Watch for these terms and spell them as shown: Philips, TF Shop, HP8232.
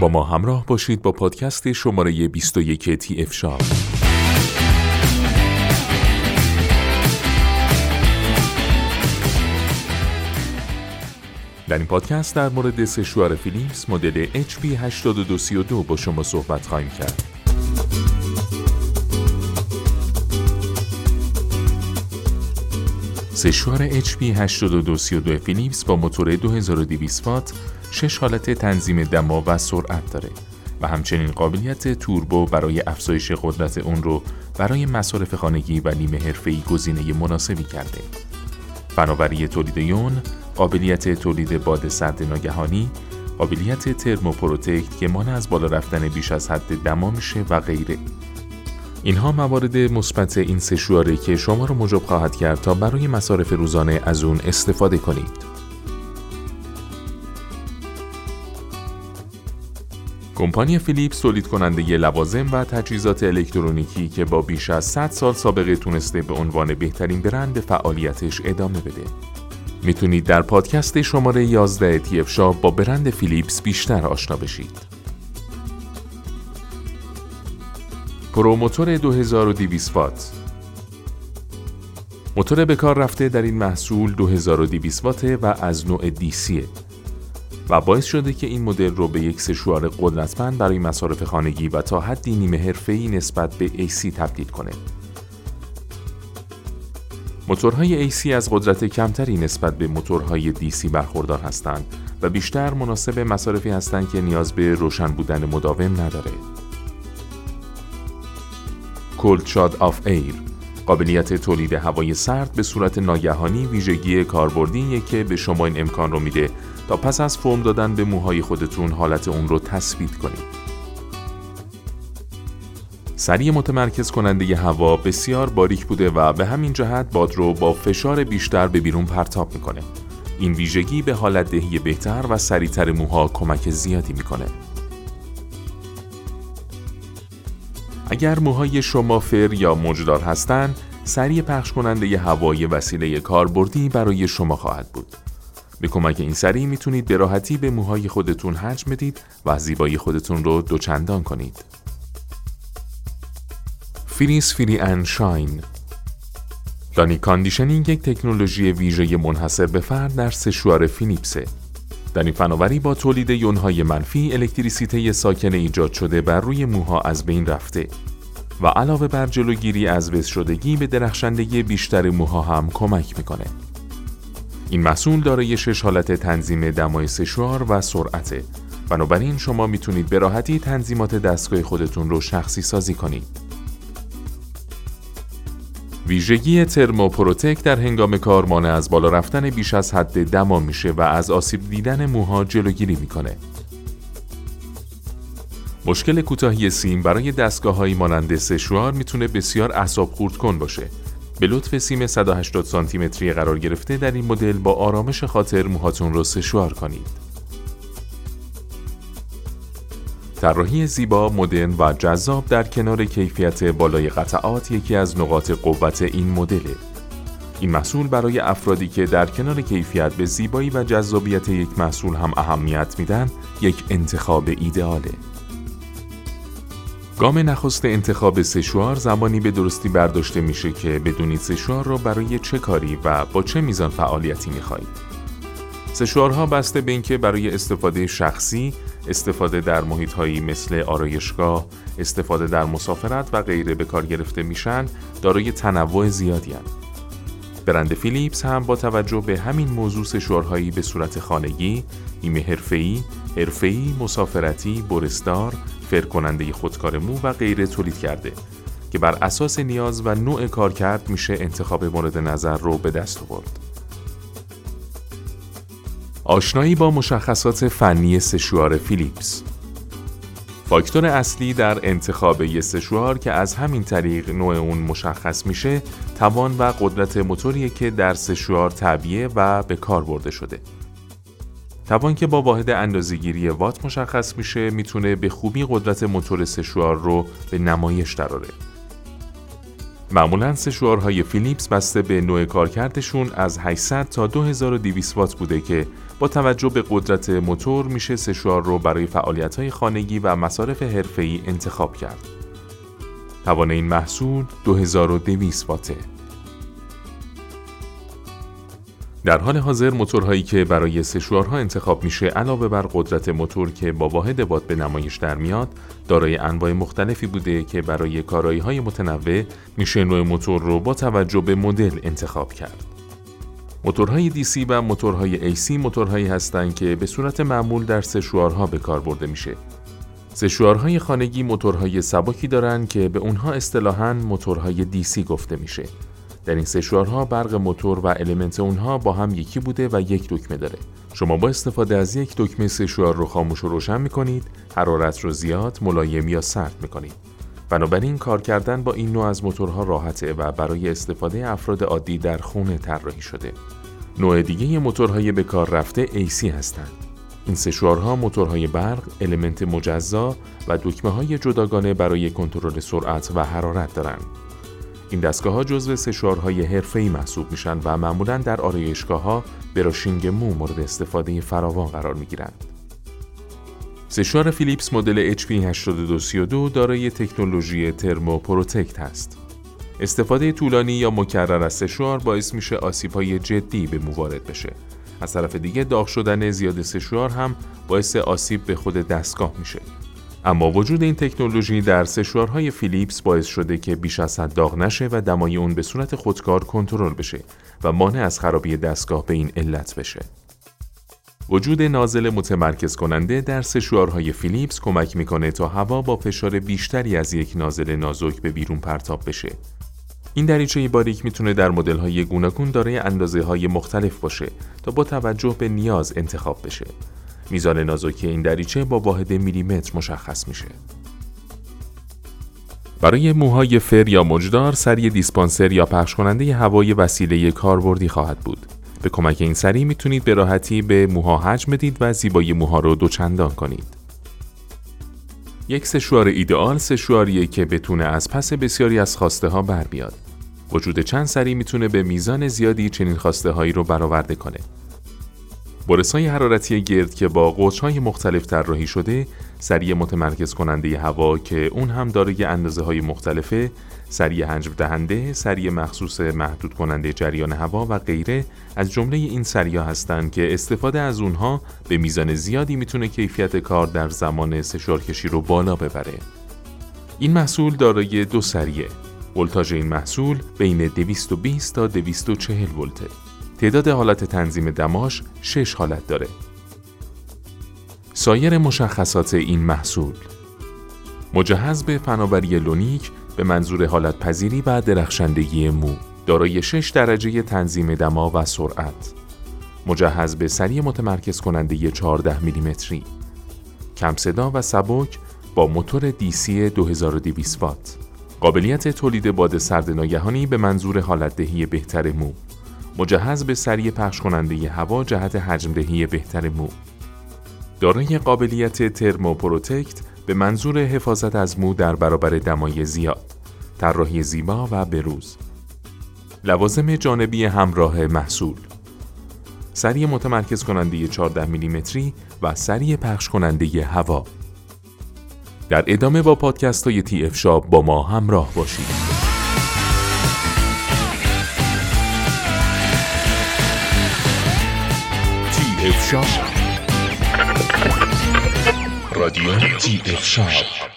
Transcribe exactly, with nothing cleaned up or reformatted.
با ما همراه باشید با پادکست شماره بیست و یک تی اف شاپ. در این پادکست در مورد سشوار فیلیپس مدل اچ پی هشت دو دو سه دو با شما صحبت خواهیم کرد. سشوار اچ پی هشت دو دو سه دو فیلیپس با موتور دو هزار و دویست وات شش حالت تنظیم دما و سرعت داره و همچنین قابلیت توربو برای افزایش قدرت اون رو برای مصارف خانگی و نیمه حرفه‌ای گزینه مناسبی کرده. فناوری تولید یون، قابلیت تولید باد سرد ناگهانی، قابلیت ترموپروتکت که مانع از بالا رفتن بیش از حد دما میشه و غیره. اینها موارد مثبت این سشواره که شما رو مجاب خواهد کرد تا برای مصارف روزانه از اون استفاده کنید. کمپانی فیلیپس تولید کننده ی لوازم و تجهیزات الکترونیکی که با بیش از صد سال سابقه تونسته به عنوان بهترین برند فعالیتش ادامه بده. میتونید در پادکست شماره یازده تی اف شاپ با برند فیلیپس بیشتر آشنا بشید. پروموتور دو هزار و دویست وات. موتور به کار رفته در این محصول دو هزار و دویست وات و از نوع دیسیه و باعث شده که این مدل رو به یک سشوار قدرتمند برای مصارف خانگی و تا حدی نیمه حرفه‌ای نسبت به ای سی تبدیل کنه. موتورهای ای سی از قدرت کمتری نسبت به موتورهای دی سی برخوردار هستند و بیشتر مناسب مصارفی هستند که نیاز به روشن بودن مداوم نداره. کولد شاد آف ایر، قابلیت تولید هوای سرد به صورت ناگهانی ویژگی کاربردیه که به شما این امکان رو میده تا پس از فرم دادن به موهای خودتون حالت اون رو تثبیت کنید. سریع متمرکز کننده هوا بسیار باریک بوده و به همین جهت باد رو با فشار بیشتر به بیرون پرتاب میکنه. این ویژگی به حالت دهی بهتر و سریعتر موها کمک زیادی میکنه. اگر موهای شما فر یا موجدار هستن، سریع پخش کننده هوای وسیله کاربردی برای شما خواهد بود. به کمک این سریع میتونید به راحتی به موهای خودتون حجم بدید و زیبایی خودتون رو دوچندان کنید. فریز فری اند شاین. دانی کاندیشنینگ یک تکنولوژی ویژه منحصر به فرد در سشوار فیلیپسه. در این فناوری با تولید یونهای منفی الکتریسیته ساکن ایجاد شده بر روی موها از بین رفته و علاوه بر جلوگیری از وز شدگی به درخشندگی بیشتر موها هم کمک میکنه. این محصول دارای شش حالت تنظیم دمای سشوار و سرعته، بنابراین شما میتونید به راحتی تنظیمات دستگاه خودتون رو شخصی سازی کنید. ویژگی ترموپروتکت در هنگام کار مانع از بالا رفتن بیش از حد دما میشه و از آسیب دیدن موها جلوگیری میکنه. مشکل کوتاهی سیم برای دستگاه‌های مانند سشوار میتونه بسیار اعصاب خورد کن باشه. به لطف سیم صد و هشتاد سانتی متری قرار گرفته در این مدل با آرامش خاطر موهاتون رو سشوار کنید. طراحی زیبا، مدرن و جذاب در کنار کیفیت بالای قطعات یکی از نقاط قوت این مدله. این محصول برای افرادی که در کنار کیفیت به زیبایی و جذابیت یک محصول هم اهمیت میدن، یک انتخاب ایده‌آله. گام نخست انتخاب سشوار زمانی به درستی برداشته میشه که بدونید سشوار را برای چه کاری و با چه میزان فعالیتی میخواید. سشوارها بسته به اینکه برای استفاده شخصی، استفاده در محیط‌هایی مثل آرایشگاه، استفاده در مسافرت و غیره به کار گرفته میشن، دارای تنوع زیادی هستند. برند فیلیپس هم با توجه به همین موضوع سشوارهایی به صورت خانگی، نیمه حرفه‌ای، حرفه‌ای، مسافرتی، برسدار، فرکننده خودکار مو و غیره تولید کرده که بر اساس نیاز و نوع کارکرد میشه انتخاب مورد نظر رو به دست آورد. آشنایی با مشخصات فنی سشوار فیلیپس. فاکتور اصلی در انتخاب یک سشوار که از همین طریق نوع اون مشخص میشه، توان و قدرت موتوریه که در سشوار تعبیه و به کار برده شده. توان که با واحد اندازه‌گیری وات مشخص میشه، میتونه به خوبی قدرت موتور سشوار رو به نمایش درآره. معمولاً سشوارهای فیلیپس بسته به نوع کارکردشون از هشتصد تا دو هزار و دویست وات بوده که با توجه به قدرت موتور میشه سشوار رو برای فعالیت‌های خانگی و مصارف حرفه‌ای انتخاب کرد. توان این محصول دو هزار و دویست واته. در حال حاضر موتورهایی که برای سشوارها انتخاب میشه علاوه بر قدرت موتور که با واحد وات به نمایش در میاد، دارای انواع مختلفی بوده که برای کارایی‌های متنوع میشه نوع موتور رو با توجه به مدل انتخاب کرد. موتورهای دی سی و موتورهای ای سی موتورهایی هستند که به صورت معمول در سشوارها به کار برده میشه. سشوارهای خانگی موتورهای سبکی دارن که به اونها اصطلاحاً موتورهای دی سی گفته میشه. در این سشوارها برق موتور و المنت اونها با هم یکی بوده و یک دکمه داره. شما با استفاده از یک دکمه سشوار رو خاموش و روشن می‌کنید، حرارت رو زیاد، ملایم یا سرد می‌کنید. بنابراین کار کردن با این نوع از موتورها راحته و برای استفاده افراد عادی در خونه طراحی شده. نوع دیگه موتورهای به کار رفته ای سی هستند. این سشوارها موتورهای برق، المنت مجزا و دکمه‌های جداگانه برای کنترل سرعت و حرارت دارند. این دستگاه‌ها جزو سشوارهای حرفه‌ای محسوب میشن و معمولاً در آرایشگاه‌ها برای شینگ مو مورد استفاده فراوان قرار می‌گیرند. سشوار فیلیپس مدل اچ پی هشت دو سه دو دارای تکنولوژی ترمو پروتکت هست. استفاده طولانی یا مکرر از سشوار باعث میشه آسیب‌های جدی به مو وارد بشه. از طرف دیگه داغ شدن زیاد سشوار هم باعث آسیب به خود دستگاه میشه. اما وجود این تکنولوژی در سشوارهای فیلیپس باعث شده که بیش از حد داغ نشه و دمای اون به صورت خودکار کنترل بشه و مانع از خرابی دستگاه به این علت بشه. وجود نازل متمرکز کننده در سشوارهای فیلیپس کمک میکنه تا هوا با فشار بیشتری از یک نازل نازک به بیرون پرتاب بشه. این دریچه باریک میتونه در مدل‌های گوناگون دارای اندازه‌های مختلف باشه تا با توجه به نیاز انتخاب بشه. میزان نازکی این دریچه با واحد میلیمتر مشخص میشه. برای موهای فر یا مجدار، سری دیسپانسر یا پخش کننده هوای وسیله کاربردی خواهد بود. به کمک این سری میتونید به راحتی به موها حجم بدید و زیبایی موها رو دوچندان کنید. یک سشوار ایدئال سشواریه که بتونه از پس بسیاری از خواسته ها بر بیاد. وجود چند سری میتونه به میزان زیادی چنین خواسته هایی رو برآورده کنه. برس‌های حرارتی گرد که با قوچ‌های مختلف طراحی شده، سری متمرکز کننده هوا که اون هم دارای اندازه‌های مختلفه، سری حجم دهنده، سری مخصوص محدود کننده جریان هوا و غیره از جمله این سری‌ها هستند که استفاده از اونها به میزان زیادی میتونه کیفیت کار در زمان سشوارکشی رو بالا ببره. این محصول دارای دو سریه. ولتاژ این محصول بین دویست و بیست تا دویست و چهل ولته. تعداد حالت تنظیم دماش شش حالت داره. سایر مشخصات این محصول: مجهز به فناوری لونیک به منظور حالت پذیری و درخشندگی مو، دارای شش درجه تنظیم دما و سرعت، مجهز به سری متمرکز کننده چهارده میلیمتری، کم صدا و سبک با موتور دی سی دو هزار و دویست وات، قابلیت تولید باد سرد ناگهانی به منظور حالت دهی بهتر مو، مجهز به سری پخش کننده هوا جهت حجم دهی بهتر مو، دارای قابلیت ترمو پروتکت به منظور حفاظت از مو در برابر دمای زیاد، طراحی زیبا و بروز. لوازم جانبی همراه محصول: سری متمرکز کننده چهارده میلیمتری و سری پخش کننده هوا. در ادامه با پادکست های تی اف شاپ با ما همراه باشید. تی اف شاپ رادیو تی اف شاپ.